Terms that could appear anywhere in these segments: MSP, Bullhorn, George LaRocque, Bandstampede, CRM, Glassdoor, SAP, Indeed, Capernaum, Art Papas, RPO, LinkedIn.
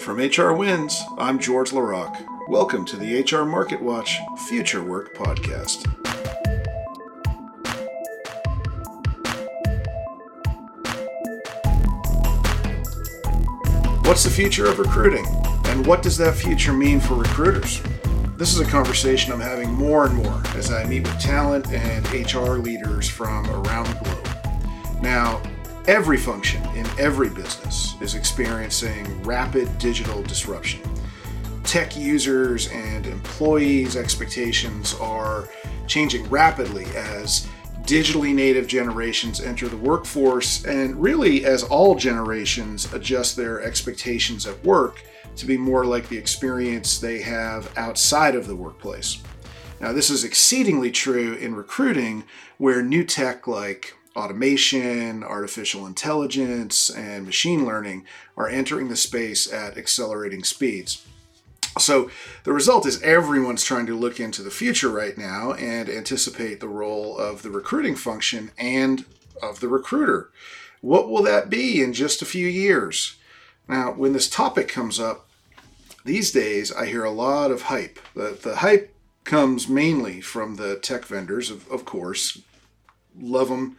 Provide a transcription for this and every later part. From HR Wins, I'm George LaRocque. Welcome to the HR Market Watch Future Work Podcast. What's the future of recruiting? And what does that future mean for recruiters? This is a conversation I'm having more and more as I meet with talent and HR leaders from around the globe. Now, every function in every business is experiencing rapid digital disruption. Tech users and employees' expectations are changing rapidly as digitally native generations enter the workforce, and really as all generations adjust their expectations at work to be more like the experience they have outside of the workplace. Now, this is exceedingly true in recruiting, where new tech like automation, artificial intelligence, and machine learning are entering the space at accelerating speeds. So the result is everyone's trying to look into the future right now and anticipate the role of the recruiting function and of the recruiter. What will that be in just a few years? Now, when this topic comes up these days, I hear a lot of hype. The hype comes mainly from the tech vendors, of course. Love them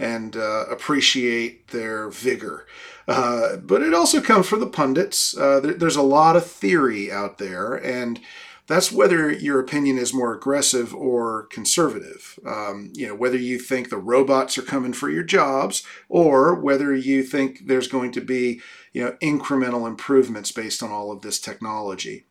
and appreciate their vigor. But it also comes from the pundits. There's a lot of theory out there, and that's whether your opinion is more aggressive or conservative. Whether you think the robots are coming for your jobs, or whether you think there's going to be, incremental improvements based on all of this technology.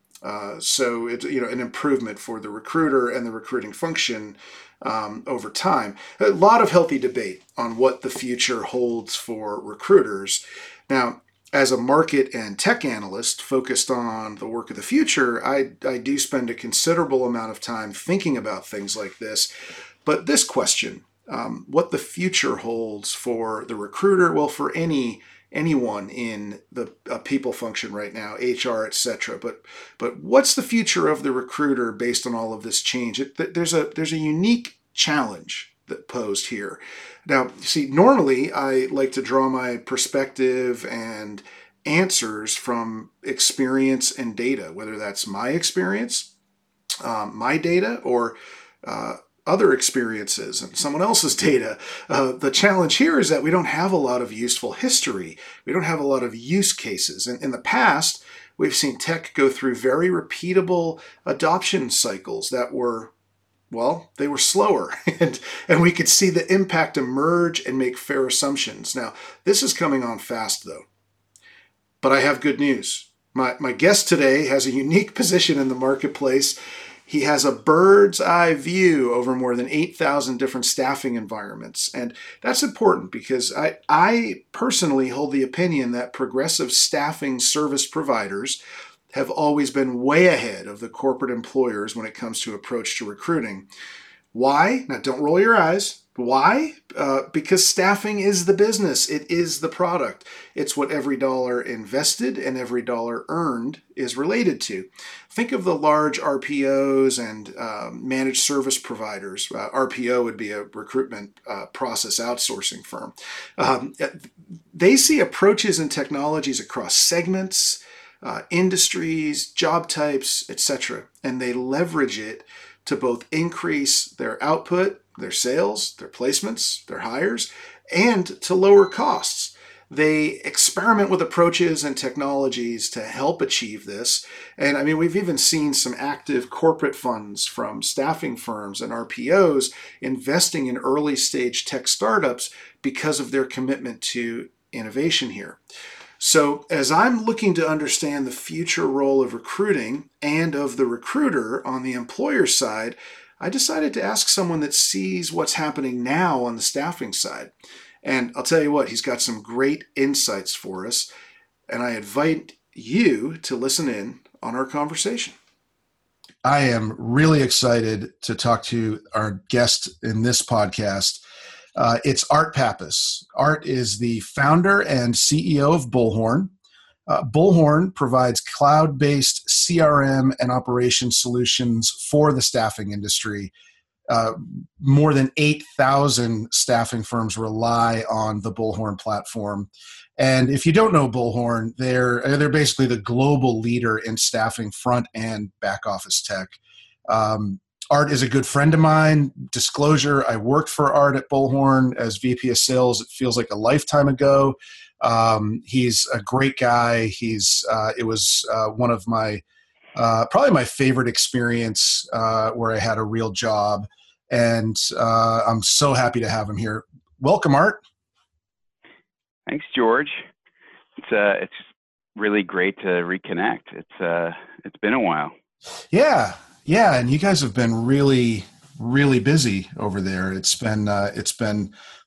So it's, an improvement for the recruiter and the recruiting function over time. A lot of healthy debate on what the future holds for recruiters. Now, as a market and tech analyst focused on the work of the future, I do spend a considerable amount of time thinking about things like this. But this question, what the future holds for the recruiter, well, for anyone in the people function right now, HR, etc. But what's the future of the recruiter based on all of this change? There's a unique challenge that posed here. Now, see, normally I like to draw my perspective and answers from experience and data, whether that's my experience, my data, or other experiences and someone else's data. The challenge here is that we don't have a lot of useful history. We don't have a lot of use cases. And in the past, we've seen tech go through very repeatable adoption cycles that were, well, they were slower, and we could see the impact emerge and make fair assumptions. Now, this is coming on fast, though. But I have good news. My guest today has a unique position in the marketplace. He has a bird's eye view over more than 8,000 different staffing environments. And that's important because I personally hold the opinion that progressive staffing service providers have always been way ahead of the corporate employers when it comes to approach to recruiting. Why? Now, don't roll your eyes. Why? Because staffing is the business. It is the product. It's what every dollar invested and every dollar earned is related to. Think of the large RPOs and managed service providers. RPO would be a recruitment process outsourcing firm. They see approaches and technologies across segments, industries, job types, etc., and they leverage it to both increase their output, their sales, their placements, their hires, and to lower costs. They experiment with approaches and technologies to help achieve this. And I mean, we've even seen some active corporate funds from staffing firms and RPOs investing in early stage tech startups because of their commitment to innovation here. So as I'm looking to understand the future role of recruiting and of the recruiter on the employer side, I decided to ask someone that sees what's happening now on the staffing side. And I'll tell you what, he's got some great insights for us. And I invite you to listen in on our conversation. I am really excited to talk to our guest in this podcast. It's Art Papas. Art is the founder and CEO of Bullhorn. Bullhorn provides cloud-based CRM and operations solutions for the staffing industry. More than 8,000 staffing firms rely on the Bullhorn platform. And if you don't know Bullhorn, they're basically the global leader in staffing front and back office tech. Art is a good friend of mine. Disclosure, I worked for Art at Bullhorn as VP of sales. It feels like a lifetime ago. He's a great guy. It was one of my, probably my favorite experience where I had a real job. And I'm so happy to have him here. Welcome, Art. Thanks, George. It's really great to reconnect. It's been a while. Yeah, and you guys have been really, really busy over there. It's been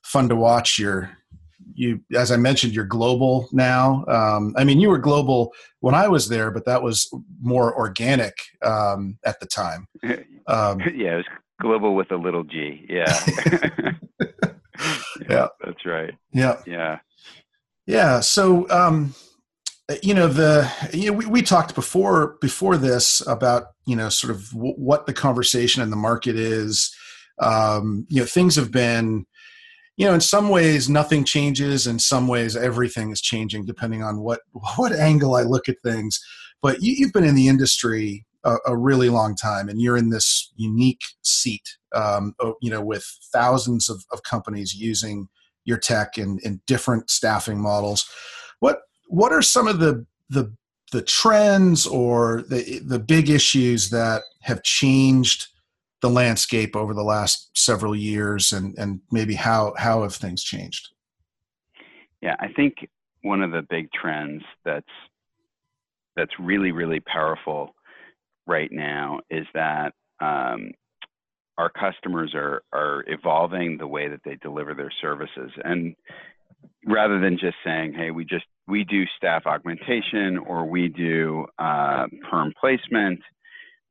fun to watch. As I mentioned, you're global now. I mean, you were global when I was there, but that was more organic at the time. Yeah, it was global with a little G. Yeah. Yeah, that's right. Yeah. So, we talked before this about, sort of what the conversation in the market is. Things have been, in some ways nothing changes. In some ways, everything is changing depending on what angle I look at things. But you've been in the industry a really long time, and you're in this unique seat, with thousands of companies using your tech in different staffing models. What are some of the trends or the big issues that have changed the landscape over the last several years, and maybe how have things changed? Yeah, I think one of the big trends that's really, really powerful right now is that our customers are evolving the way that they deliver their services. And rather than just saying, hey, we do staff augmentation or we do perm placement,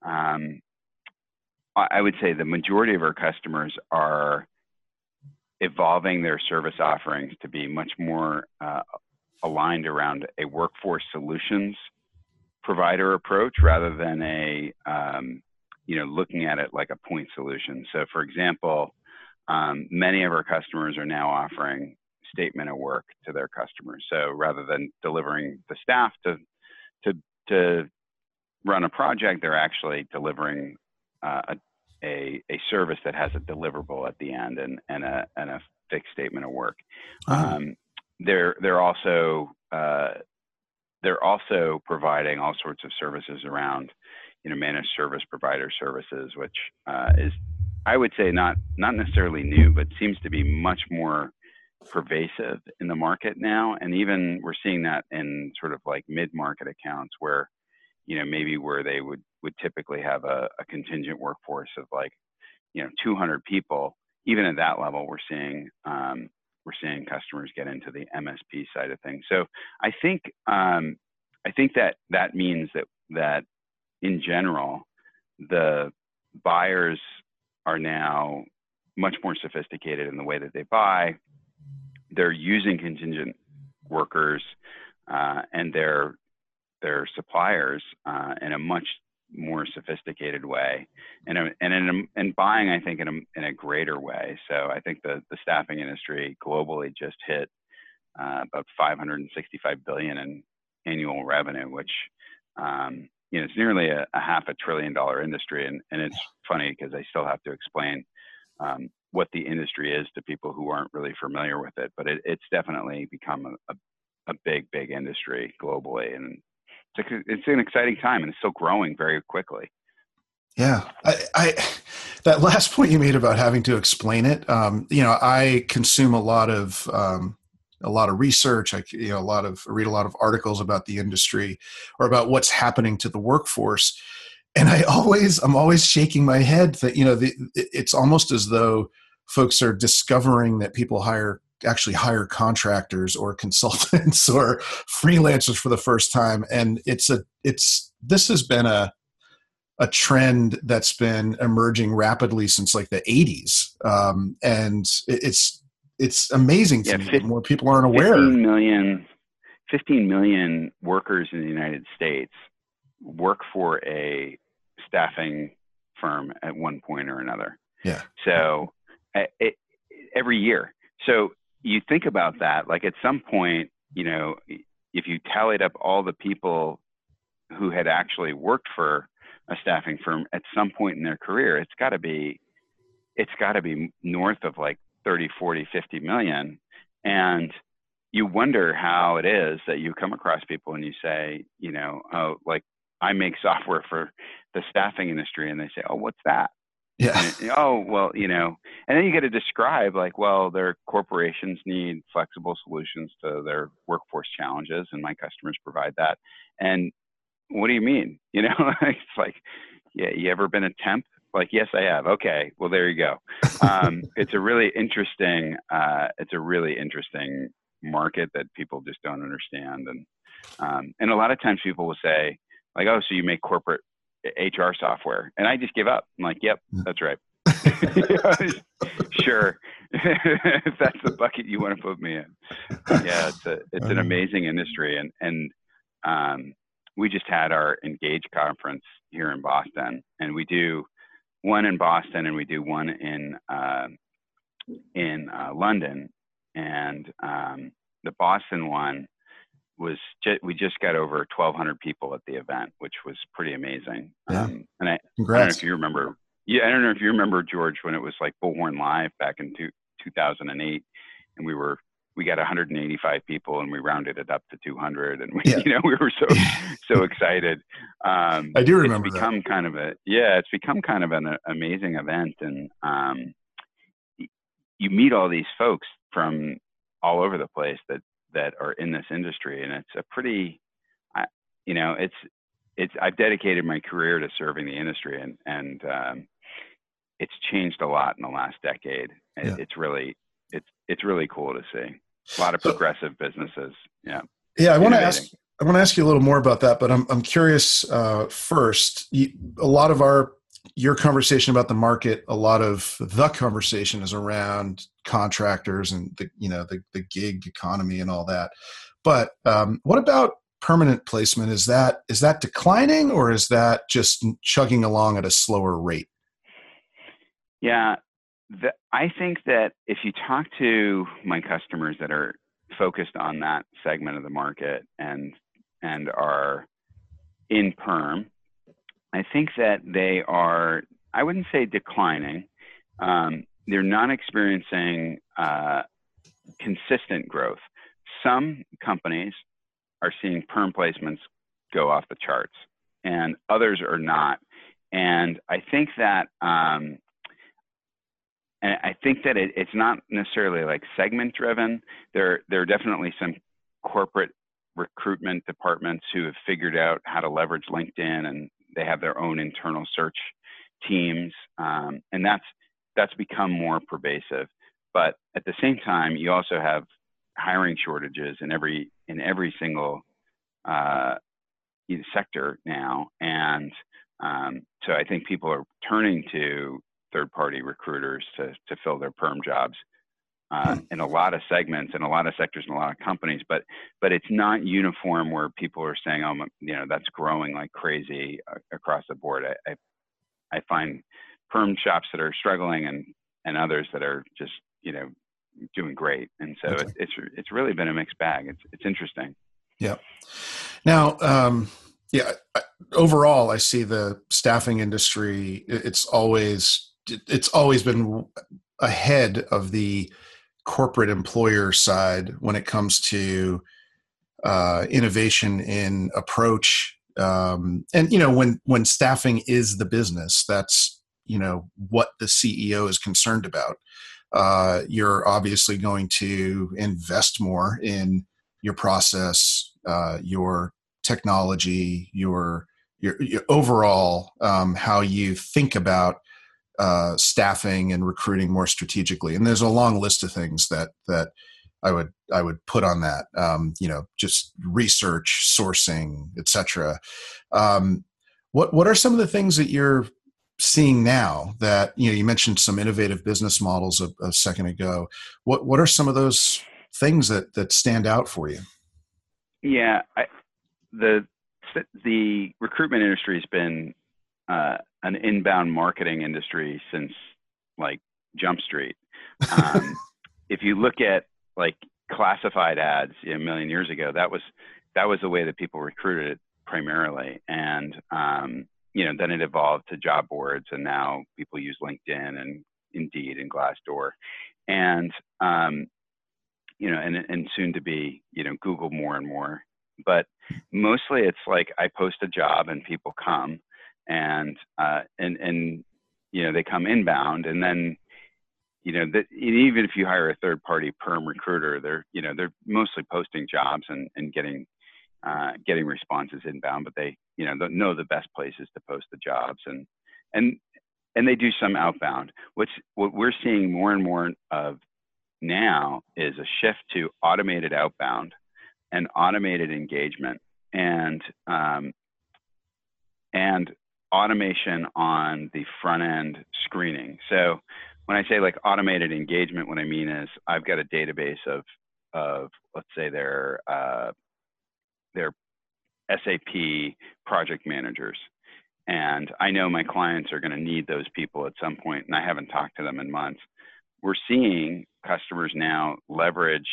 I would say the majority of our customers are evolving their service offerings to be much more aligned around a workforce solutions provider approach rather than looking at it like a point solution. So for example, many of our customers are now offering statement of work to their customers. So rather than delivering the staff to run a project, they're actually delivering a service that has a deliverable at the end and a fixed statement of work. They're also providing all sorts of services around, managed service provider services, which is, I would say, not necessarily new, but seems to be much more pervasive in the market now. And even we're seeing that in sort of like mid-market accounts where, maybe where they would typically have a contingent workforce of like, 200 people. Even at that level, we're seeing customers get into the MSP side of things. So I think that means that in general, the buyers are now much more sophisticated in the way that they buy. They're using contingent workers and their suppliers in a much more sophisticated way, and buying, I think, in a greater way. So I think the staffing industry globally just hit about $565 billion in annual revenue, which it's nearly a $500 billion industry. And it's funny because I still have to explain what the industry is to people who aren't really familiar with it, but it's definitely become a big industry globally, and it's an exciting time, and it's still growing very quickly. Yeah. That last point you made about having to explain it, I consume a lot of research. I read a lot of articles about the industry or about what's happening to the workforce. And I'm always shaking my head that, it's almost as though folks are discovering that people actually hire contractors or consultants or freelancers for the first time. And this has been a trend that's been emerging rapidly since like the 80s. And it's amazing to me that more people aren't aware. 15 million workers in the United States work for a staffing firm at one point or another. Yeah. So every year. So you think about that, like at some point, you know, if you tallied up all the people who had actually worked for a staffing firm at some point in their career, it's got to be north of like 30, 40, 50 million. And you wonder how it is that you come across people and you say, you know, oh, like I make software for the staffing industry, and they say, oh, what's that? Yeah. And, oh, well, you know, and then you get to describe like, well, their corporations need flexible solutions to their workforce challenges, and my customers provide that. And what do you mean? You know, it's like, yeah, you ever been a temp? Like, yes, I have. Okay, well, there you go. It's a really interesting market that people just don't understand. And a lot of times people will say like, oh, so you make corporate HR software, and I just give up. I'm like, yep, that's right. Sure. If that's the bucket you want to put me in. But yeah, it's an amazing industry. And we just had our Engage conference here in Boston, and we do one in Boston and we do one in London. And the Boston one was we just got over 1,200 people at the event, which was pretty amazing. Yeah. And I don't know if you remember. Yeah, I don't know if you remember, George, when it was like Bullhorn Live back in 2008, and we got 185 people, and we rounded it up to 200, and we were so excited. I do remember. It's become that. It's become kind of an amazing event, and you meet all these folks from all over the place that are in this industry. And it's a pretty, I've dedicated my career to serving the industry, and it's changed a lot in the last decade. Yeah. It's really cool to see a lot of progressive businesses. Yeah. Yeah. I want to ask you a little more about that, but I'm curious, first, a lot of your conversation about the market, a lot of the conversation is around contractors and the gig economy and all that. But what about permanent placement? Is that declining, or is that just chugging along at a slower rate? Yeah, I think that if you talk to my customers that are focused on that segment of the market and are in perm, I think that they are, I wouldn't say declining. They're not experiencing consistent growth. Some companies are seeing perm placements go off the charts, and others are not. And I think that it's not necessarily like segment driven. There are definitely some corporate recruitment departments who have figured out how to leverage LinkedIn, and they have their own internal search teams, and that's become more pervasive. But at the same time, you also have hiring shortages in every single sector now, and so I think people are turning to third-party recruiters to fill their perm jobs in a lot of segments, in a lot of sectors, in a lot of companies, but it's not uniform where people are saying, oh, you know, that's growing like crazy across the board. I find perm shops that are struggling and others that are just, you know, doing great. And so okay. It's really been a mixed bag. It's interesting. Yeah. Now, overall, I see the staffing industry, it's always been ahead of the corporate employer side when it comes to innovation in approach. And, you know, when staffing is the business, that's, you know, what the CEO is concerned about. You're obviously going to invest more in your process, your technology, your overall how you think about staffing and recruiting more strategically, and there's a long list of things that I would put on that. You know, just research, sourcing, etc. What are some of the things that you're seeing now that, you know, you mentioned some innovative business models a second ago? What are some of those things that stand out for you? Yeah, the recruitment industry has been an inbound marketing industry since like Jump Street. If you look at like classified ads, you know, a million years ago. That was the way that people recruited it primarily. And, you know, then it evolved to job boards, and now people use LinkedIn and Indeed and Glassdoor, and, you know, and soon to be, you know, Google more and more. But mostly it's like I post a job and people come, and you know, they come inbound, and then, you know, that even if you hire a third party perm recruiter, they're mostly posting jobs and getting responses inbound, but they, you know the best places to post the jobs, and they do some outbound. What we're seeing more and more of now is a shift to automated outbound and automated engagement, and automation on the front end screening. So when I say like automated engagement, what I mean is I've got a database of let's say their SAP project managers, and I know my clients are going to need those people at some point, and I haven't talked to them in months. We're seeing customers now leverage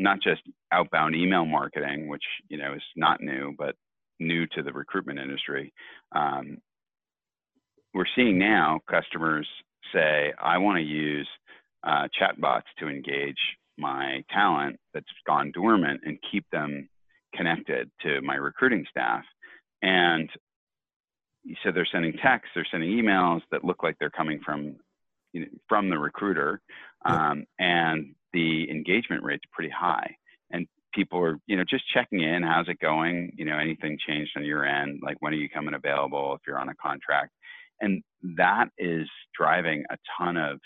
not just outbound email marketing, which, you know, is not new, but new to the recruitment industry. We're seeing now customers say, I want to use chatbots to engage my talent that's gone dormant and keep them connected to my recruiting staff. And so they're sending texts, they're sending emails that look like they're coming from the recruiter, and the engagement rate's pretty high. And people are, you know, just checking in, how's it going? You know, anything changed on your end? Like, when are you coming available if you're on a contract? And that is driving a ton of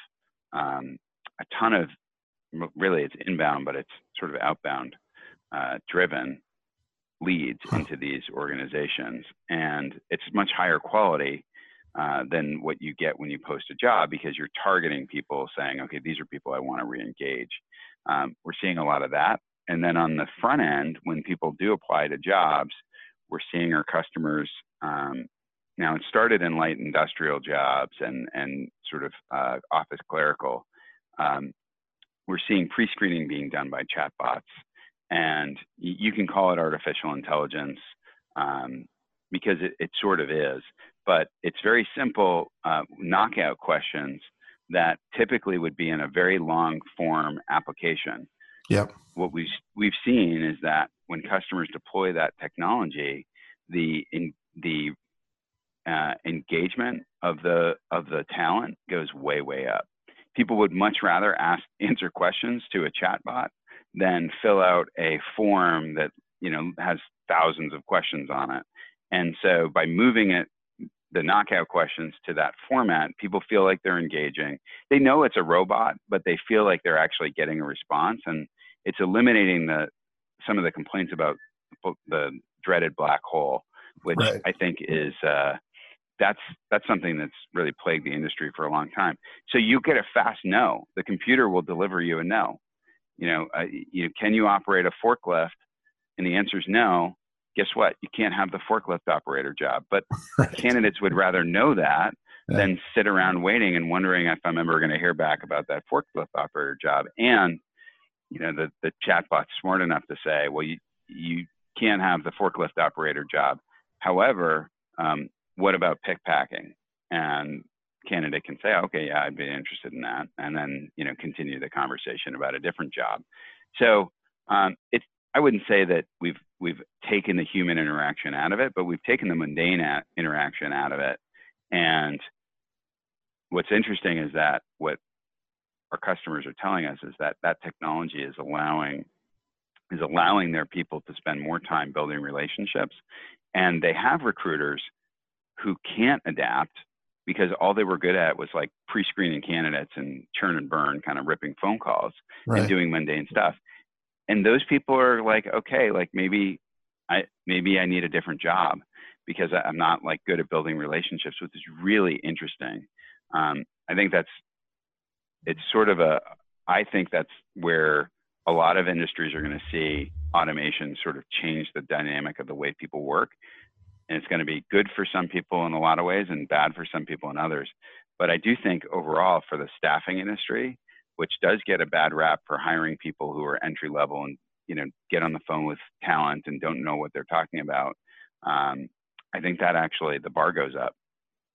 really, it's inbound, but it's sort of outbound driven leads into these organizations. And it's much higher quality than what you get when you post a job, because you're targeting people saying, okay, these are people I want to re-engage. We're seeing a lot of that. And then on the front end, when people do apply to jobs, we're seeing our customers, now it started in light industrial jobs and sort of office clerical. We're seeing pre-screening being done by chatbots, and you can call it artificial intelligence because it sort of is, but it's very simple knockout questions that typically would be in a very long form application. Yep. What we've seen is that when customers deploy that technology, the engagement of the talent goes way up. People would much rather answer questions to a chatbot than fill out a form that, you know, has thousands of questions on it. And so by moving the knockout questions to that format, people feel like they're engaging. They know it's a robot, but they feel like they're actually getting a response, and it's eliminating some of the complaints about the dreaded black hole, which, right, I think is, that's something that's really plagued the industry for a long time. So you get a fast no. The computer will deliver you a no. You know, can you operate a forklift? And the answer is no. Guess what? You can't have the forklift operator job. But candidates would rather know that than sit around waiting and wondering if I'm ever going to hear back about that forklift operator job. And, you know, the chatbot's smart enough to say, well, you can't have the forklift operator job. However, what about pickpacking? And candidate can say, okay, yeah, I'd be interested in that. And then, you know, continue the conversation about a different job. So I wouldn't say that we've taken the human interaction out of it, but we've taken the mundane interaction out of it. And what's interesting is that what our customers are telling us is that technology is allowing their people to spend more time building relationships. And they have recruiters who can't adapt because all they were good at was like pre-screening candidates and churn and burn, kind of ripping phone calls, right, and doing mundane stuff. And those people are like, okay, like maybe I need a different job because I'm not like good at building relationships, which is really interesting. I think that's where a lot of industries are going to see automation sort of change the dynamic of the way people work. And it's going to be good for some people in a lot of ways and bad for some people in others. But I do think overall for the staffing industry, which does get a bad rap for hiring people who are entry level and, you know, get on the phone with talent and don't know what they're talking about. I think that actually the bar goes up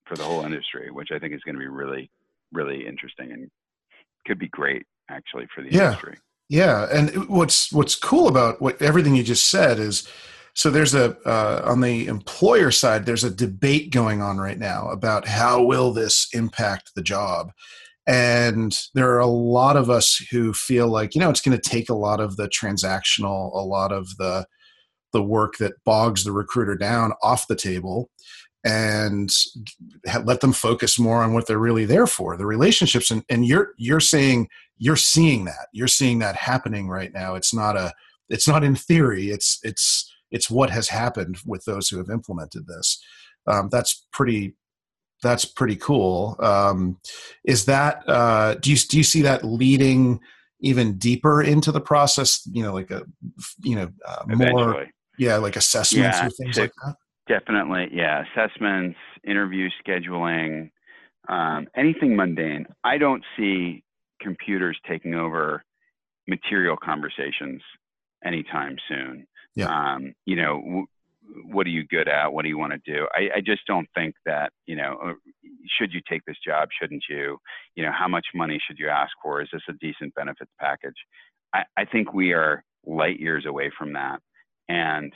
for the whole industry, which I think is going to be really, really interesting and could be great actually for the industry. Yeah. And what's cool about everything you just said is, so there's on the employer side, there's a debate going on right now about how will this impact the job? And there are a lot of us who feel like, you know, it's going to take a lot of the transactional, a lot of the work that bogs the recruiter down off the table and let them focus more on what they're really there for, the relationships. And you're saying you're seeing that happening right now. It's not in theory. It's what has happened with those who have implemented this. That's pretty cool. Is that do you see that leading even deeper into the process? You know, like more like assessments or things like that. Definitely, yeah. Assessments, interview scheduling, anything mundane. I don't see computers taking over material conversations anytime soon. Yeah. You know, what are you good at? What do you want to do? I just don't think that, you know, should you take this job? Shouldn't you? You know, how much money should you ask for? Is this a decent benefits package? I think we are light years away from that. And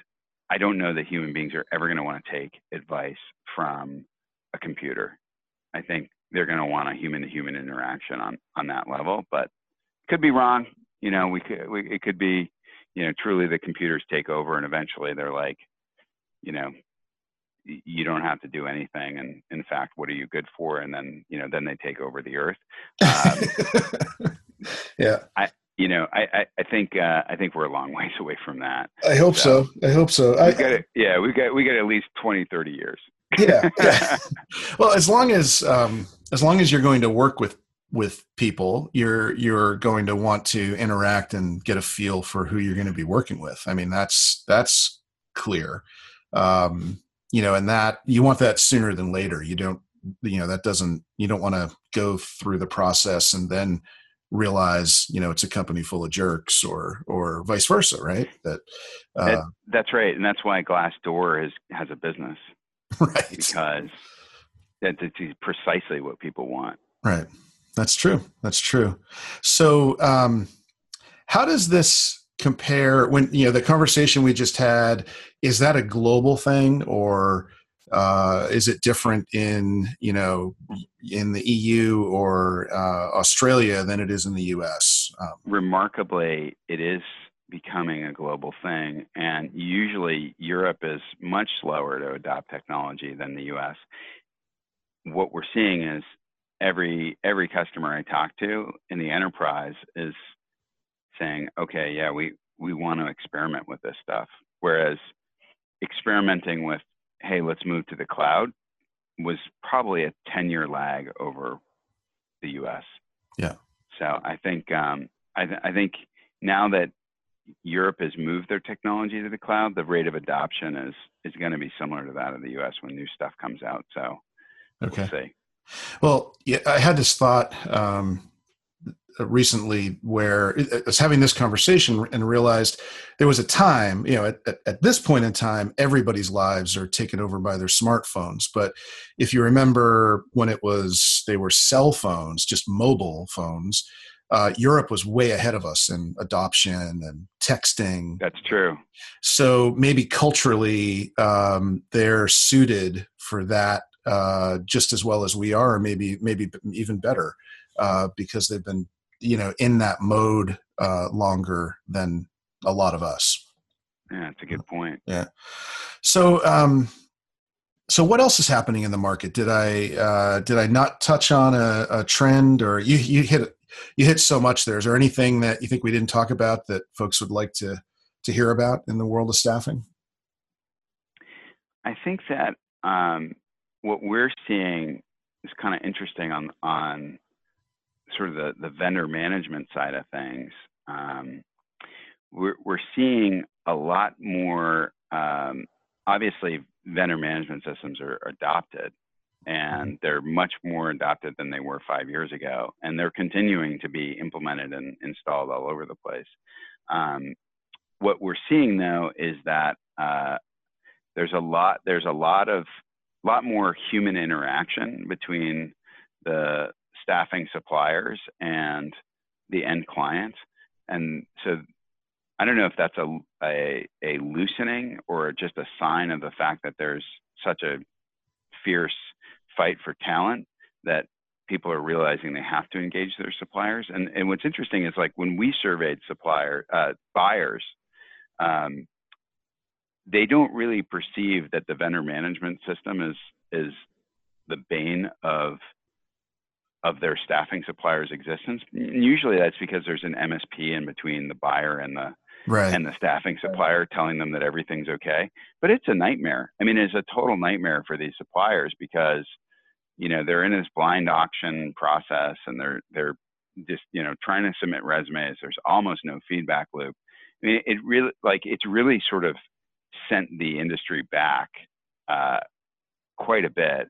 I don't know that human beings are ever going to want to take advice from a computer. I think they're going to want a human-to-human interaction on that level, but could be wrong. You know, it could be, you know, truly the computers take over and eventually they're like, you know, you don't have to do anything. And in fact, what are you good for? And then, you know, then they take over the earth. Yeah. I think we're a long ways away from that. I hope so. We've got at least 20, 30 years. Yeah. Well, as long as you're going to work with people, you're going to want to interact and get a feel for who you're going to be working with. I mean, that's clear. You know, and that you want that sooner than later. You don't want to go through the process and then realize, you know, it's a company full of jerks or vice versa. Right. That's right. And that's why Glassdoor has a business, right? Because that's precisely what people want. Right. That's true. So, how does this compare when, you know, the conversation we just had, is that a global thing or, is it different in, you know, in the EU or, Australia than it is in the US? Remarkably, it is becoming a global thing. And usually Europe is much slower to adopt technology than the US. What we're seeing is, every customer I talk to in the enterprise is saying, okay, yeah, we want to experiment with this stuff. Whereas experimenting with, hey, let's move to the cloud was probably a 10-year lag over the US. Yeah. So I think, I think now that Europe has moved their technology to the cloud, the rate of adoption is going to be similar to that of the US when new stuff comes out. So okay. We'll see. Well, yeah, I had this thought recently where I was having this conversation and realized there was a time, you know, at this point in time, everybody's lives are taken over by their smartphones. But if you remember when they were cell phones, just mobile phones, Europe was way ahead of us in adoption and texting. That's true. So maybe culturally, they're suited for that. Just as well as we are, maybe even better, because they've been, you know, in that mode longer than a lot of us. Yeah, that's a good point. Yeah. So, so what else is happening in the market? Did I not touch on a trend, or you hit so much there? Is there anything that you think we didn't talk about that folks would like to hear about in the world of staffing? I think that. What we're seeing is kind of interesting on sort of the vendor management side of things. We're seeing a lot more, obviously vendor management systems are adopted And they're much more adopted than they were 5 years ago. And they're continuing to be implemented and installed all over the place. What we're seeing though is that there's a lot more human interaction between the staffing suppliers and the end client. And so I don't know if that's a loosening or just a sign of the fact that there's such a fierce fight for talent that people are realizing they have to engage their suppliers. And what's interesting is, like, when we surveyed buyers, they don't really perceive that the vendor management system is the bane of their staffing supplier's existence. And usually that's because there's an MSP in between the buyer and the staffing supplier telling them that everything's okay. But it's a nightmare. I mean, it's a total nightmare for these suppliers because, you know, they're in this blind auction process and they're just, you know, trying to submit resumes. There's almost no feedback loop. I mean, it really, like, it's really sort of sent the industry back quite a bit.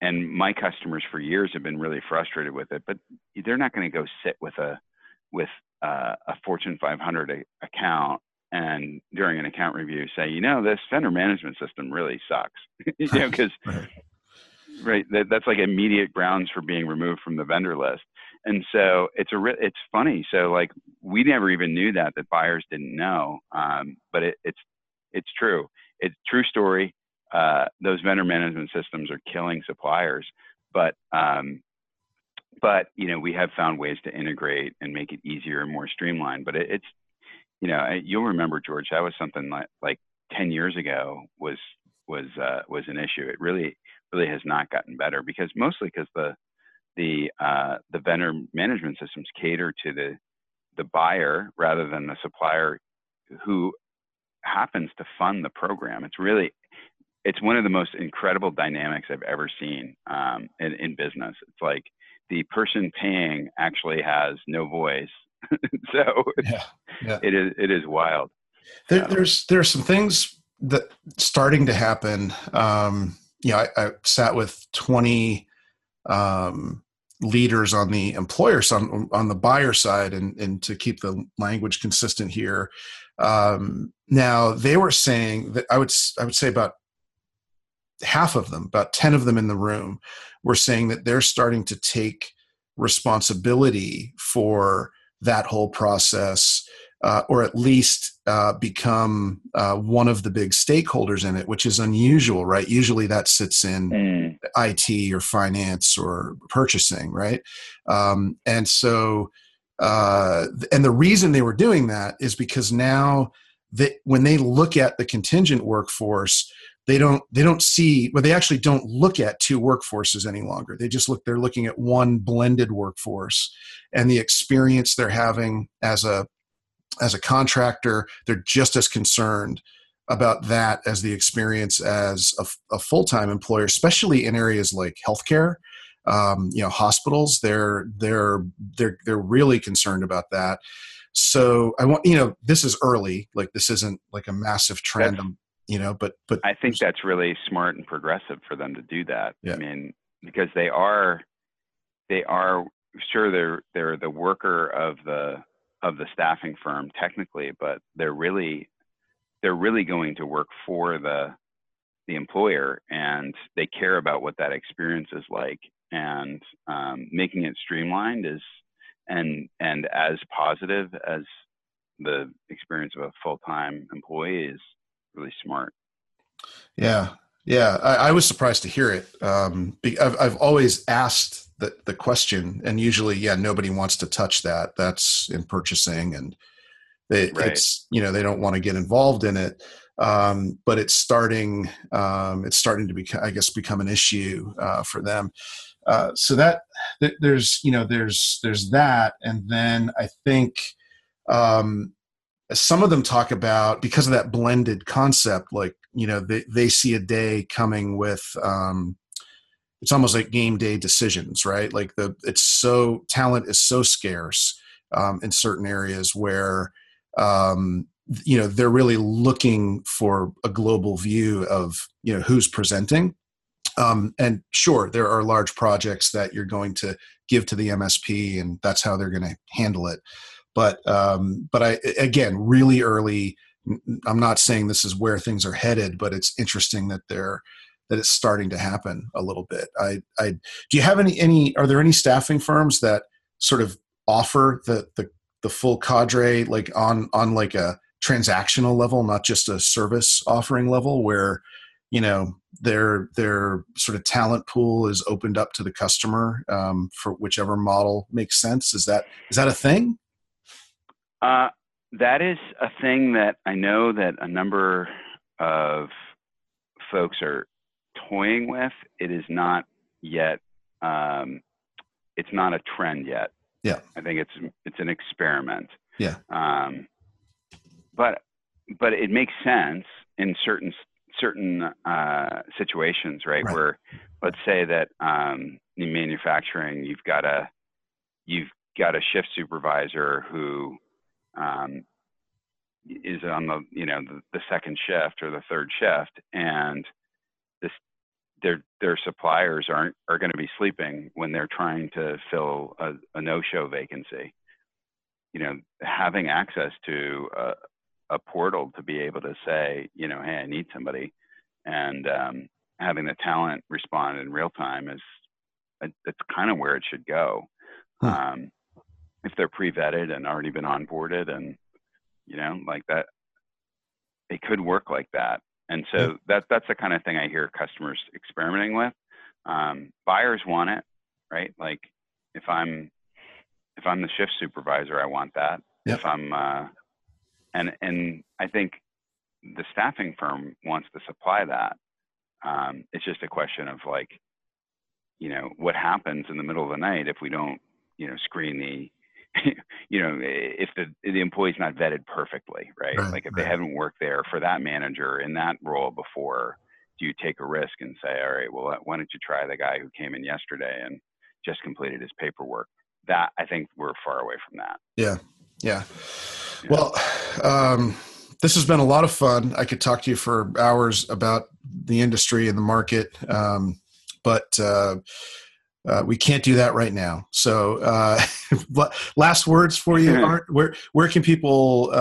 And my customers for years have been really frustrated with it, but they're not going to go sit with a Fortune 500 account and during an account review say, you know, this vendor management system really sucks, you know, because right, that's like immediate grounds for being removed from the vendor list. And so it's funny. So, like, we never even knew that buyers didn't know, but it's true. It's a true story. Those vendor management systems are killing suppliers, but you know, we have found ways to integrate and make it easier and more streamlined. But it's, you know, you'll remember, George, that was something like 10 years ago was an issue. It really has not gotten better because the vendor management systems cater to the buyer rather than the supplier who happens to fund the program. It's one of the most incredible dynamics I've ever seen in business. It's like the person paying actually has no voice. So it is wild. There's some things that starting to happen. I sat with 20 leaders on the employer side, on the buyer side, and to keep the language consistent here. Now they were saying that I would say about half of them, about 10 of them in the room, were saying that they're starting to take responsibility for that whole process, or at least become one of the big stakeholders in it, which is unusual, right? Usually that sits in IT or finance or purchasing, right? And the reason they were doing that is because now when they look at the contingent workforce, they actually don't look at two workforces any longer. They're looking at one blended workforce, and the experience they're having as a contractor, they're just as concerned about that as the experience as a full-time employer, especially in areas like healthcare, hospitals, they're really concerned about that. So this is early, like this isn't like a massive trend. But I think that's really smart and progressive for them to do that. Yeah. I mean, because they are sure they're the worker of the staffing firm technically, but they're really going to work for the employer, and they care about what that experience is like, and making it streamlined is and as positive as the experience of a full-time employee is. Really smart. Yeah. I was surprised to hear it. I've always asked the question, and usually, nobody wants to touch that. That's in purchasing, and they don't want to get involved in it. But it's starting to become an issue for them. So that there's that, and then I think. Some of them talk about, because of that blended concept, like, you know, they see a day coming with, it's almost like game day decisions, right? Like talent is so scarce in certain areas where, they're really looking for a global view of, who's presenting. And sure, there are large projects that you're going to give to the MSP, and that's how they're going to handle it. But I, again, really early, I'm not saying this is where things are headed, but it's interesting that it's starting to happen a little bit. Do you have are there any staffing firms that sort of offer the full cadre, like on like a transactional level, not just a service offering level, where, you know, their sort of talent pool is opened up to the customer for whichever model makes sense? Is that a thing? That is a thing that I know that a number of folks are toying with. It is not yet, it's not a trend yet. Yeah. I think it's an experiment. Yeah. But it makes sense in certain situations, right? Where, let's say that in manufacturing, you've got a shift supervisor who is on the second shift or the third shift, and their suppliers are going to be sleeping when they're trying to fill a no-show vacancy. You know, having access to a portal to be able to say, you know, hey, I need somebody, and having the talent respond in real time that's kind of where it should go. Huh. If they're pre-vetted and already been onboarded, and, you know, like that, it could work like that. And so that's the kind of thing I hear customers experimenting with. Buyers want it, right? Like if I'm the shift supervisor, I want that. Yep. If I'm, and I think the staffing firm wants to supply that. It's just a question of, like, you know, what happens in the middle of the night if we don't, you know, screen if the employee's not vetted perfectly, right? Like if they haven't worked there for that manager in that role before, do you take a risk and say, all right, well, why don't you try the guy who came in yesterday and just completed his paperwork? That, I think we're far away from that. Yeah. Yeah. Yeah. Well, this has been a lot of fun. I could talk to you for hours about the industry and the market. But we can't do that right now. So last words for you, Art. Where can people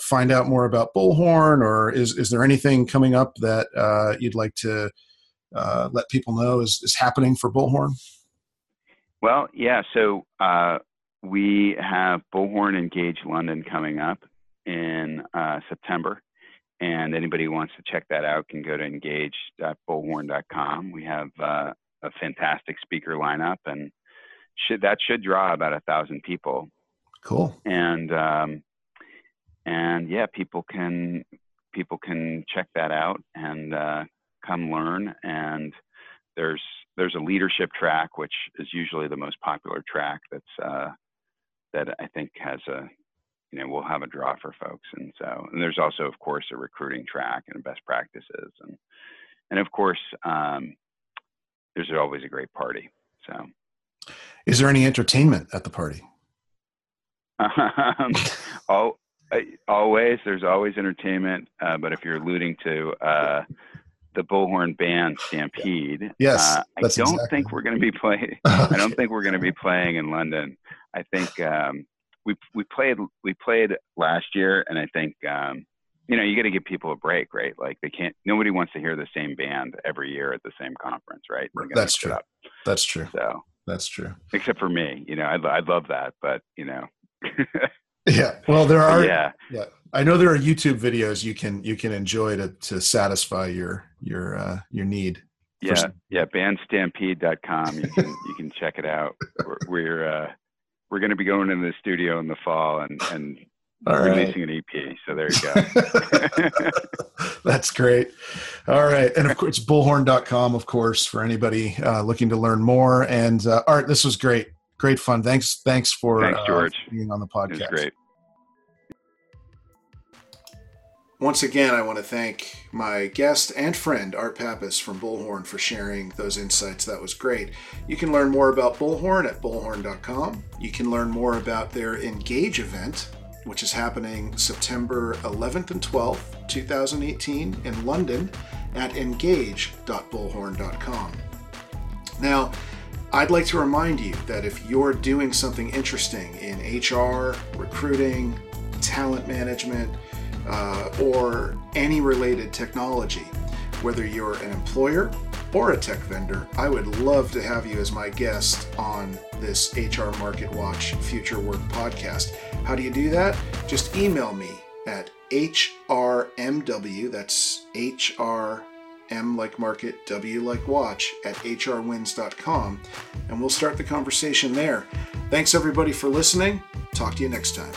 find out more about Bullhorn, or is there anything coming up that you'd like to let people know is happening for Bullhorn? Well, yeah. So we have Bullhorn Engage London coming up in September. And anybody who wants to check that out can go to engage.bullhorn.com. We have a fantastic speaker lineup, and that should draw about 1,000 people. Cool. And yeah, people can check that out and come learn. And there's a leadership track, which is usually the most popular track. That's that I think has will have a draw for folks. And there's also, of course, a recruiting track and best practices, and of course. There's always a great party. So, is there any entertainment at the party? Always. There's always entertainment. But if you're alluding to the Bullhorn Bandstampede, yes, I don't think we're going to be playing. I don't think we're going to be playing in London. I think we played last year, and I think you got to give people a break, right? Like nobody wants to hear the same band every year at the same conference, right? That's true. That's true. So that's true. Except for me, I'd love that, but yeah. Well, there are, yeah. I know there are YouTube videos you can enjoy to satisfy your need. Yeah. Yeah. Bandstampede.com. You can check it out. We're going to be going into the studio in the fall and releasing an EP, so there you go. That's great. All right, and of course, bullhorn.com, of course, for anybody looking to learn more. And Art, this was great fun. Thanks for George, being on the podcast. It was great. Once again, I want to thank my guest and friend, Art Papas from Bullhorn, for sharing those insights. That was great. You can learn more about Bullhorn at bullhorn.com. You can learn more about their Engage event, which is happening September 11th and 12th, 2018 in London at engage.bullhorn.com. Now, I'd like to remind you that if you're doing something interesting in HR, recruiting, talent management, or any related technology, whether you're an employer or a tech vendor, I would love to have you as my guest on this HR Market Watch Future Work podcast. How do you do that? Just email me at hrmw, that's hrm like market, w like watch, at hrwins.com, and we'll start the conversation there. Thanks everybody for listening. Talk to you next time.